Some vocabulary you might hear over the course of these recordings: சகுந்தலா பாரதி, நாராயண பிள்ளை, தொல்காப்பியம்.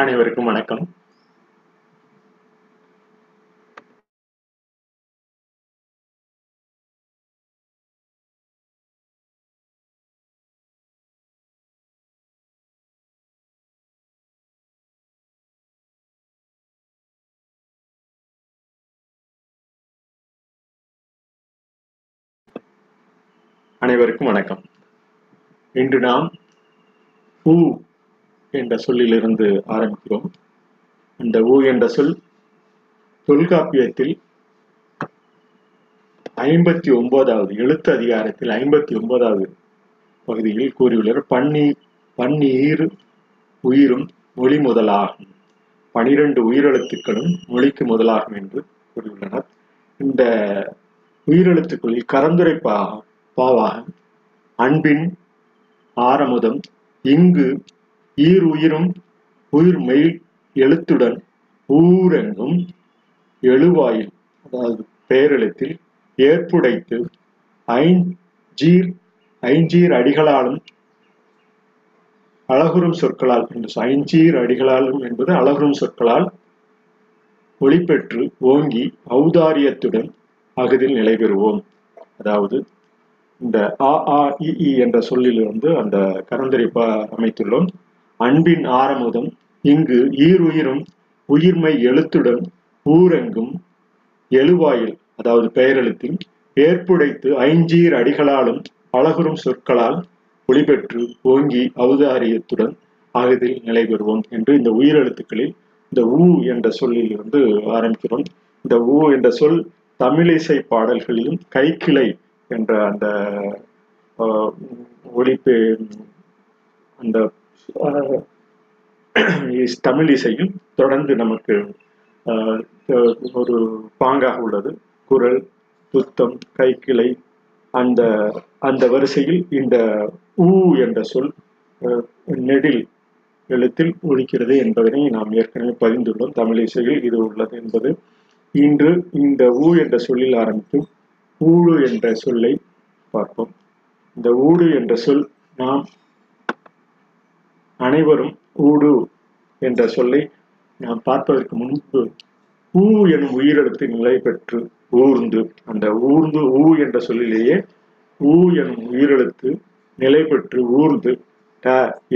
அனைவருக்கும் வணக்கம். அனைவருக்கும் வணக்கம். இன்று நாம் ஊ என்ற சொல்லிலிருந்து ஆரம்பிக்கிறோம். அந்த ஊ என்ற சொல் தொல்காப்பியத்தில் 59வது எழுத்து அதிகாரத்தில் 59வது பகுதியில் கூறியுள்ளார். பன்னீர் உயிரும் மொழி முதலாகும், 12 உயிரெழுத்துக்களும் மொழிக்கு முதலாகும் என்று கூறியுள்ளனர். இந்த உயிரெழுத்துக்களில் கரந்துரைப்பாக அன்பின் ஆரமுதம், இங்கு ஈர் உயிரும் உயிர் மெய் எழுத்துடன் ஊரெங்கும் எழுவாயில் அதாவது பேரெழுத்தில் ஏற்புடைத்து ஐஞ்சீர் அடிகளாலும் அழகுறும் சொற்களால் என்று ஐஞ்சீர் அடிகளாலும் என்பது அழகுறும் சொற்களால் ஒளிபெற்று ஓங்கி ஔதாரியத்துடன் அகதில் நிலைபெறுவோம். அதாவது இந்த அஇஇ என்ற சொல்லிலிருந்து அந்த கரந்தரிப்பை அமைத்துள்ளோம். அன்பின் ஆரமுதம், இங்கு ஈர் உயிரும் உயிர்மை எழுத்துடன் ஊரெங்கும் எழுவாயில் அதாவது பெயரெழுத்தில் ஏற்புடைத்து ஐஞ்சீர் அடிகளாலும் அழகுறும் சொற்களால் ஒளிபெற்று ஓங்கி ஔதாரியத்துடன் அகதில் நிலை பெறுவோம் என்று இந்த உயிரெழுத்துக்களில் இந்த ஊ என்ற சொல்லிலிருந்து ஆரம்பிக்கிறோம். இந்த ஊ என்ற சொல் தமிழிசை பாடல்களிலும் கைக்கிளை என்ற அந்த ஒளிப்பு அந்த தமிழ் இசையில் தொடர்ந்து நமக்கு ஒரு பாங்காக உள்ளது. குரல், துத்தம், கைக்கிளை அந்த அந்த வரிசையில் இந்த ஊ என்ற சொல் நெடில் எழுத்தில் ஒலிக்கிறது என்பதனை நாம் ஏற்கனவே பதிந்துள்ளோம். தமிழ் இசையில் இது உள்ளது என்பது இன்று இந்த ஊ என்ற சொல்லில் ஆரம்பித்து ஊடு என்ற சொல்லை பார்ப்போம். இந்த ஊடு என்ற சொல் நாம் அனைவரும் ஊடு என்ற சொல்லை நாம் பார்ப்பதற்கு முன்பு ஊ எனும் உயிரெழுத்து நிலை பெற்று ஊர்ந்து அந்த ஊர்ந்து ஊ என்ற சொல்லிலேயே ஊ எனும் உயிரெழுத்து நிலை பெற்று ஊர்ந்து ட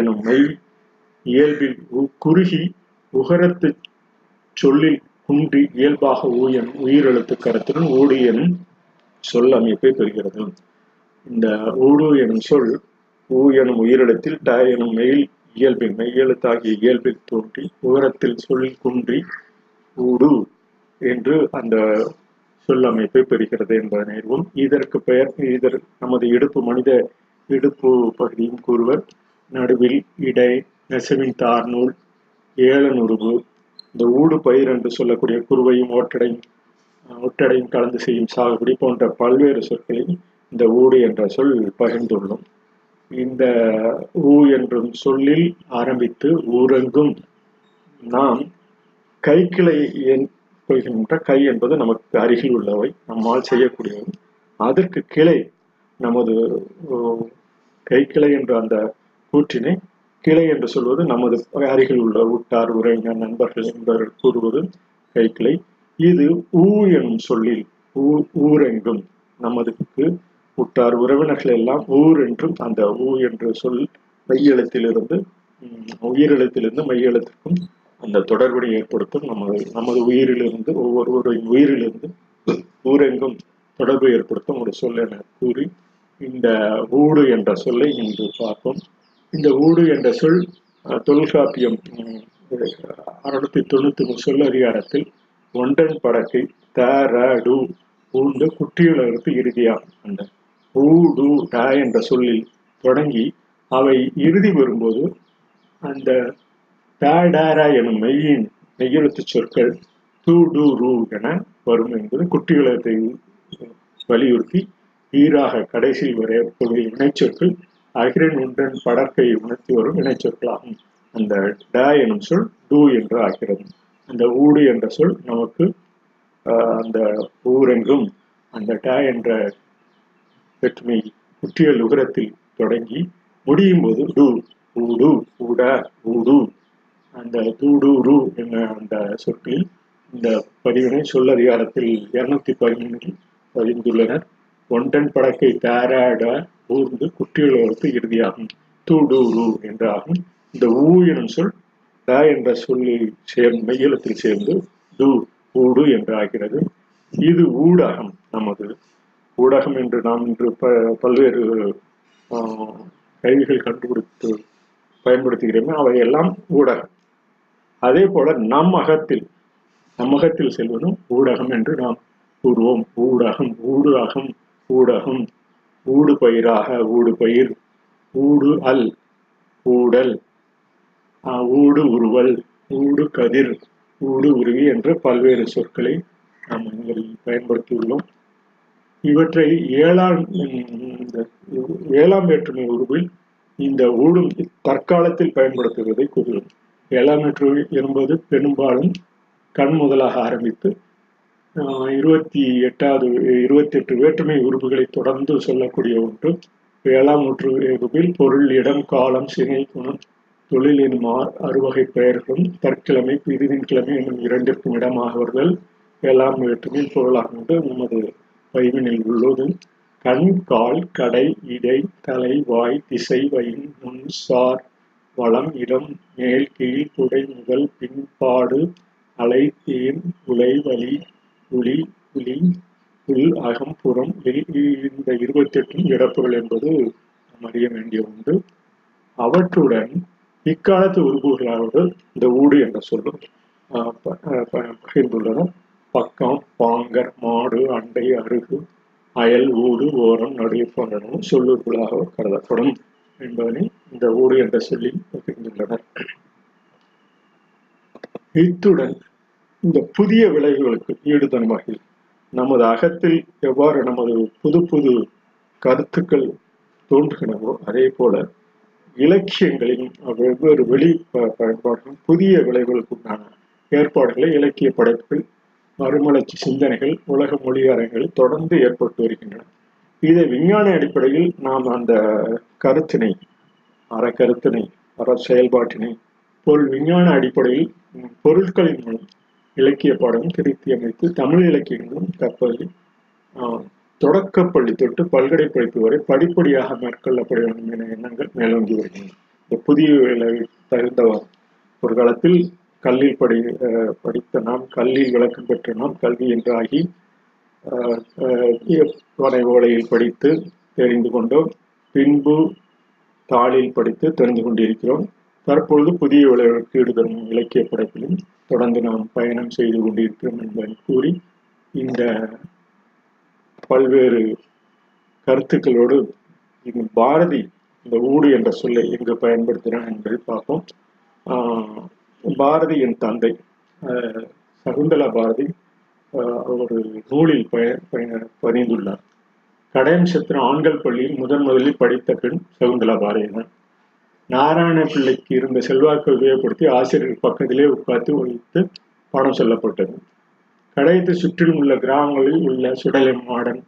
எனும் மெய் இயல்பில் குறுகி உகரத்து சொல்லில் குன்றி இயல்பாக ஊ எனும் உயிரெழுத்து கருத்துடன் ஊடு எனும் சொல் அமைப்பை பெறுகிறது. இந்த ஊடு எனும் சொல் ஊ எனும் உயிரிடத்தில் ட எனும் மெயில் இயல்பில் மெய்யெழுத்தாகிய இயல்பில் தோன்றி உகரத்தில் சொல் குன்றி ஊடு என்று அந்த சொல் அமைப்பை பெறுகிறது என்பதனை அறிவோம். இதற்கு பெயர் நமது இடுப்பு மனித இடுப்பு பகுதியும் கூறுவர். நடுவில் இடை நெசவின் தார்நூல் ஏழன் உருவு இந்த ஊடு பயிர் என்று சொல்லக்கூடிய குருவையும் ஒட்டடையும் கலந்து செய்யும் சாகுபடி போன்ற பல்வேறு சொற்களில் இந்த ஊடு என்ற சொல் பகிர்ந்துள்ளோம். இந்த ஊ என்றும் சொல்லில் ஆரம்பித்து ஊரெங்கும் நாம் கைக்கிளை கொள்கின்ற கை என்பது நமக்கு அருகில் உள்ளவை, நம்மால் செய்யக்கூடியவை. அதற்கு கிளை நமது கைக்கிளை என்ற அந்த கூற்றினை கிளை என்று சொல்வது நமது அருகில் உள்ள உற்றார் உறவினர் நண்பர்கள் என்பவர்கள் கூறுவது கைக்கிளை. இது ஊ எனும் சொல்லில் ஊரெங்கும் நமதுக்கு உற்றார் உறவினர்கள் எல்லாம் ஊர் என்றும் அந்த ஊ என்ற சொல் உயிரெழுத்திலிருந்து மையெழுத்திற்கும் அந்த தொடர்பை ஏற்படுத்தும். நமது உயிரிலிருந்து ஒவ்வொருவரின் உயிரிலிருந்து ஊரெங்கும் தொடர்பு ஏற்படுத்தும் ஒரு சொல் என கூறி இந்த ஊடு என்ற சொல்லை இன்று பார்ப்போம். இந்த ஊடு என்ற சொல் தொல்காப்பியம் 693 சொல் அதிகாரத்தில் ஒன்றன் படத்தை தரடு ஊண்டு குற்றியுள்ளதற்கு இறுதியாகும். அந்த ஊடு ட என்ற சொல்லில் தொடங்கி அவை இறுதி வரும்போது அந்த தாடாரா எனும் மெய்யெழுத்து சொற்கள் தூ டூ ரூ என வரும் என்பது குற்றியுள்ளத்தை வலியுறுத்தி ஈராக கடைசியில் வரையக்கூடிய வினைச்சொற்கள் அகிரன் ஒன்றன் படற்கையை உணர்த்தி வரும் வினைச்சொற்களாகும். அந்த ட எனும் சொல் டூ என்று ஆகிறது. அந்த ஊடு என்ற சொல் நமக்கு அந்த ஊரெங்கும் அந்த ட என்ற பெற்றுமை குற்றியல் உகரத்தில் தொடங்கி முடியும் போது ஊடு ஊட ஊடு அந்த தூடூரு என அந்த சொட்டில் இந்த பதிவினை சொல்லதிகாரத்தில் 213 பதிந்துள்ளனர். ஒன்றன் படக்கை தாராட ஊர்ந்து குற்றியுள்ளவருக்கு இறுதியாகும் தூடூரு என்றாகும். இந்த ஊ எனும் சொல் த என்ற சொல்லில் மெய்யெழுத்தில் சேர்ந்து டு ஊடு என்றாகிறது. இது ஊடகம், நமது ஊடகம் என்று நாம் இன்று பல்வேறு கருவிகள் கண்டுபிடித்து பயன்படுத்துகிறோமே, அவையெல்லாம் ஊடகம். அதே போல நம்மகத்தில் செல்வதும் ஊடகம் என்று நாம் கூறுவோம். ஊடகம், ஊடாகம், ஊடகம், ஊடு பயிராக, ஊடு பயிர், ஊடு அல், ஊடல், ஊடு உருவல், ஊடு கதிர், ஊடு உருவி என்ற பல்வேறு சொற்களை நாம் இதில் பயன்படுத்தியுள்ளோம். இவற்றை ஏழாம் வேற்றுமை உருவில் இந்த ஊடும் தற்காலத்தில் பயன்படுத்துவதை கூறும். ஏழாம் வேற்றுமை என்பது பெரும்பாலும் கண் முதலாக ஆரம்பித்து 28 வேற்றுமை உருவுகளை தொடர்ந்து சொல்லக்கூடிய ஒன்று. ஏழாம் நூற்று உருவில் பொருள், இடம், காலம், சினை, குணம், தொழில் எனும் 6 வகை பெயர்களும் தற்கிழமை, பிரிவின் கிழமை என்னும் 2ற்கும் இடமாக வருதல் ஏழாம் வேற்றுமை பொருளாக கொண்டு நமது பதிவினில் உள்ளது. கண், கால், கடை, இடை, தலை, வாய், திசை, வயின், முன், சார், வளம், இடம், மேல், கீழ், துடை, முதல், பின்பாடு, அலை, தேன், உலை, வலி, புலி, புலி, புல், அகம், புறம், இந்த 28 இறப்புகள் என்பது அறிய வேண்டிய ஒன்று. அவற்றுடன் இக்காலத்து உருபுகளாவது இந்த ஊடு என்ற சொல்லும் பகிர்ந்துள்ளன. பக்கம், பாங்கர், மாடு, அண்டை, அருகு, அயல், ஊடு, ஓரம், நடுவு போன்றன சொல்லுகளாக கருதப்படும் என்பதனை இந்த ஊடு என்ற சொல்லில் பகிர்ந்துள்ளனர். இத்துடன் இந்த புதிய விளைவுகளுக்கு ஈடுதன் வகையில் நமது அகத்தில் எவ்வாறு நமது புது புது கருத்துக்கள் தோன்றுகின்றனவோ அதே போல இலக்கியங்களின் வெவ்வேறு வெளி பயன்பாடுகளும் புதிய விளைவுகளுக்கு உண்டான ஏற்பாடுகளை இலக்கிய படைப்புகள், மறுமலர்ச்சி சிந்தனைகள், உலக மொழியரங்குகள் தொடர்ந்து ஏற்பட்டு வருகின்றன. இதை விஞ்ஞான அடிப்படையில் நாம் அந்த கருத்தினை, அறக்கருத்தினை, அற செயல்பாட்டினை பொருள் விஞ்ஞான அடிப்படையில் பொருட்களின் மூலம் இலக்கிய பாடம் திருத்தி அமைத்து தமிழ் இலக்கியங்களும் தற்போது தொடக்கப்பள்ளி தொட்டு பல்கலை படிப்பு வரை படிப்படியாக மேற்கொள்ளப்பட வேண்டும் என எண்ணங்கள் மேலோங்கி வருகின்றன. இந்த புதிய விளைவு தகுந்தவாறு ஒரு காலத்தில் கல்லில் படித்த நாம், கல்லில் விளக்கம் பெற்ற நாம், கல்வி என்றாகி வரை ஓலையில் படித்து தெரிந்து கொண்டோம், பின்பு தாளில் படித்து தெரிந்து கொண்டிருக்கிறோம். தற்பொழுது புதிய விளைவுக்கு ஈடுதரும் இலக்கிய படைப்பிலும் தொடர்ந்து நாம் பயணம் செய்து கொண்டிருக்கிறோம் என்பதை கூறி இந்த பல்வேறு கருத்துக்களோடு பாரதி இந்த ஊடு என்ற சொல்லை எங்கு பயன்படுத்தினான் என்பதை பார்ப்போம். பாரதியின் தந்தை சகுந்தலா பாரதி ஒரு நூலில் பதிந்துள்ளார். கடையம்சத்திரம் ஆண்கள் பள்ளியில் முதலில் படித்த பெண் சகுந்தலா பாரதி தான். நாராயண பிள்ளைக்கு இருந்த செல்வாக்கை உபயோகப்படுத்தி ஆசிரியர் பக்கத்திலே உட்கார்ந்து வைத்து பாடம் சொல்லப்பட்டது. கடையத்தை சுற்றிலும் உள்ள கிராமங்களில் உள்ள சுடலை மாடன்,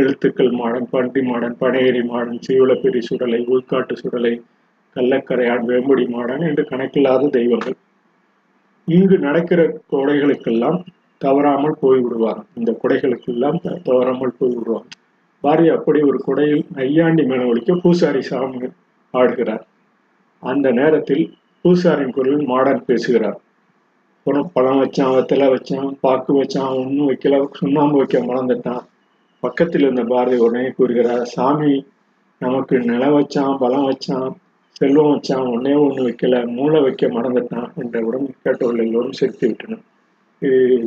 எழுத்துக்கள் மாடன், பண்டி மாடன், பனையேறி மாடன், சீவளப்பெரிய சுடலை, உள்காட்டு சுடலை, கள்ளக்கரையான், வேம்படி மாடன் என்று கணக்கில்லாத தெய்வங்கள். இங்கு நடக்கிற கொடைகளுக்கெல்லாம் தவறாமல் போய்விடுவார். இந்த கொடைகளுக்கெல்லாம் தவறாமல் போய்விடுவார். பாரதி அப்படி ஒரு கொடையில் ஐயாண்டி மேனவழிக்க பூசாரி சாமி ஆடுகிறார். அந்த நேரத்தில் பூசாரின் குரலில் மாடன் பேசுகிறார். பணம் வச்சான், வெத்தலை வச்சான், பாக்கு வச்சான், ஒன்றும் வைக்கல, சுண்ணாம்பு வைக்க மறந்துட்டான். பக்கத்தில் இருந்த பாரதி உடனே கூறுகிறார், சாமி நமக்கு நிலம் வச்சான், பலம் வச்சான், செல்வம் வச்சான், ஒன்னே ஒன்று வைக்கல, மூளை வைக்க மறந்துட்டான் என்றவுடன் கேட்டவர்கள் எல்லோரும் செலுத்தி விட்டனர்.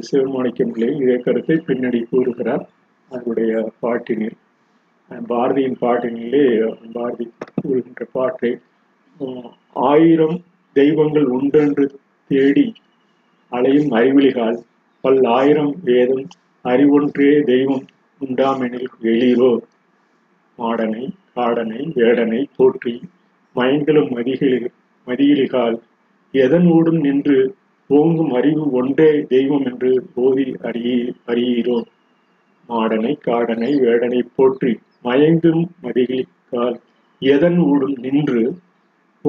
சிவமாணிக்க பிள்ளை இதே கருத்தை பின்னாடி கூறுகிறார். அவருடைய பாட்டினில், பாரதியின் பாட்டினிலே பாரதி கூறுகின்ற பாட்டை, 1000 தெய்வங்கள் உண்டென்று தேடி அலையும் அறிவிலிகால் பல்லாயிரம் வேதம் அறிவொன்றே தெய்வம் உண்டாமெனில் எளிரோ மாடனை காடனை வேடனை போற்றி மயங்களும் மதியிலிகால் எதன் ஊடும் நின்று ஓங்கும் அறிவு ஒன்றே தெய்வம் என்று போதி அறியீரோ மாடனை காடனை வேடனை போற்றி மயங்கும் மதியிலிகால் எதன் ஊடும் நின்று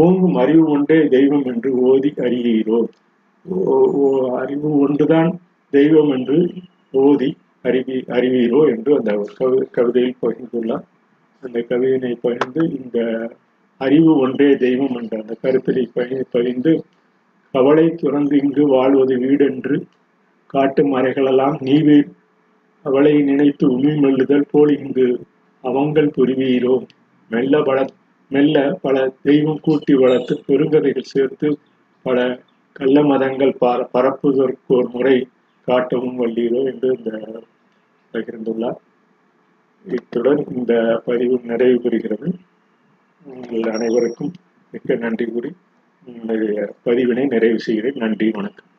ஓங்கும் அறிவு ஒன்றே தெய்வம் என்று ஓதி அறிகிறோம். அறிவு ஒன்றுதான் தெய்வம் என்று ஓதி அறிவீரோ என்று அந்த கவிதையில் பகிர்ந்துள்ளார். அந்த கவிதையினை பகிர்ந்து இந்த அறிவு ஒன்றே தெய்வம் என்ற அந்த கருத்தினை பகிர்ந்து கவலை துறந்து இங்கு வாழ்வது வீடென்று காட்டு மறைகளெல்லாம் நீவே கவலை நினைத்து உமி மெல்லுதல் போல் இங்கு அவங்கள் புரிவீரோ. மெல்ல பல தெய்வம் கூட்டி வளர்த்து பெருங்கதைகள் சேர்த்து பல கள்ள மதங்கள் பரப்புவதற்கு ஒரு முறை காட்டவும் வல்லீரோ என்று இந்த பகிர்ந்துள்ளார். இத்துடன் இந்த பதிவு நிறைவு பெறுகிறது. உங்கள் அனைவருக்கும் மிக்க நன்றி கூறி என்னுடைய பதிவினை நிறைவு செய்கிறேன். நன்றி, வணக்கம்.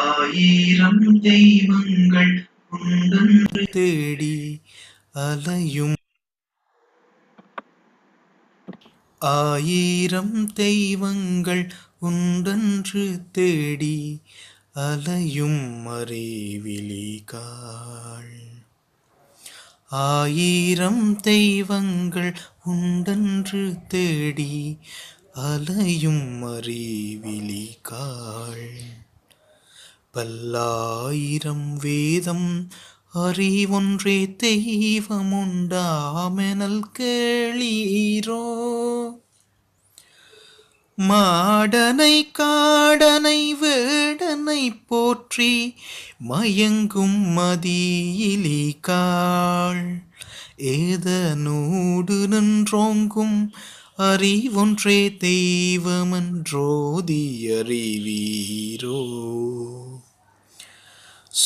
ஆயிரம் தெய்வங்கள் உண்டென்று தேடி அலையும் அறிவிலிகாள் பல்லாயிரம் வேதம் அறிவொன்றே தெய்வமுண்டாமெனல் கேளீரோ. மாடனை காடனை வேடனை போற்றி மயங்கும் மதியிலிகாள் ஏதனோடு நின்றோங்கும் அறிவொன்றே தெய்வமன்றோதி அறிவீரோ.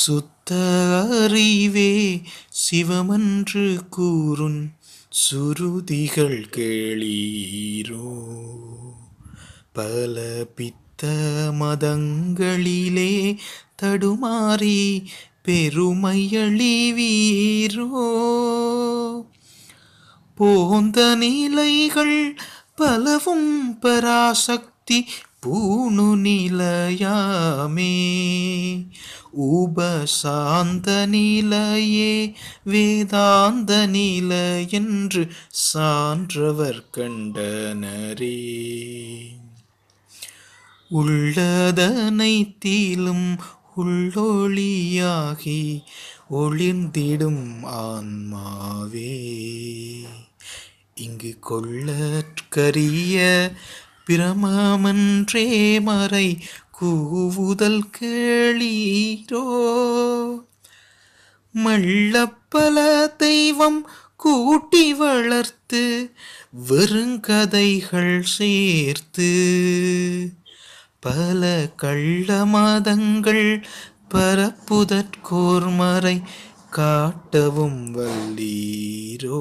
சுத்த அறிவே சிவமன்று கூறுன் சுருதிகள் கேளீரோ. பல பித்த மதங்களிலே தடுமாறி பெருமையழிவீரோ. போந்த நிலைகள் பலவும் பராசக்தி பூணு நிலையாமே உபசாந்த நிலையே வேதாந்த நிலை என்று சான்றவர் கண்டனரே. உள்ளதனைத்திலும் உள்ளொளியாகி ஒளிர்ந்திடும் ஆன்மாவே இங்கு கொள்ளற்கரிய பிரமமன்றே மறை கூவுதல் கேளீரோ. மள்ளப்பல தெய்வம் கூட்டி வளர்த்து வெறுங்கதைகள் சேர்த்து பல கள்ள மதங்கள் பரப்புதற்கோர்மறை காட்டவும் வல்லீரோ.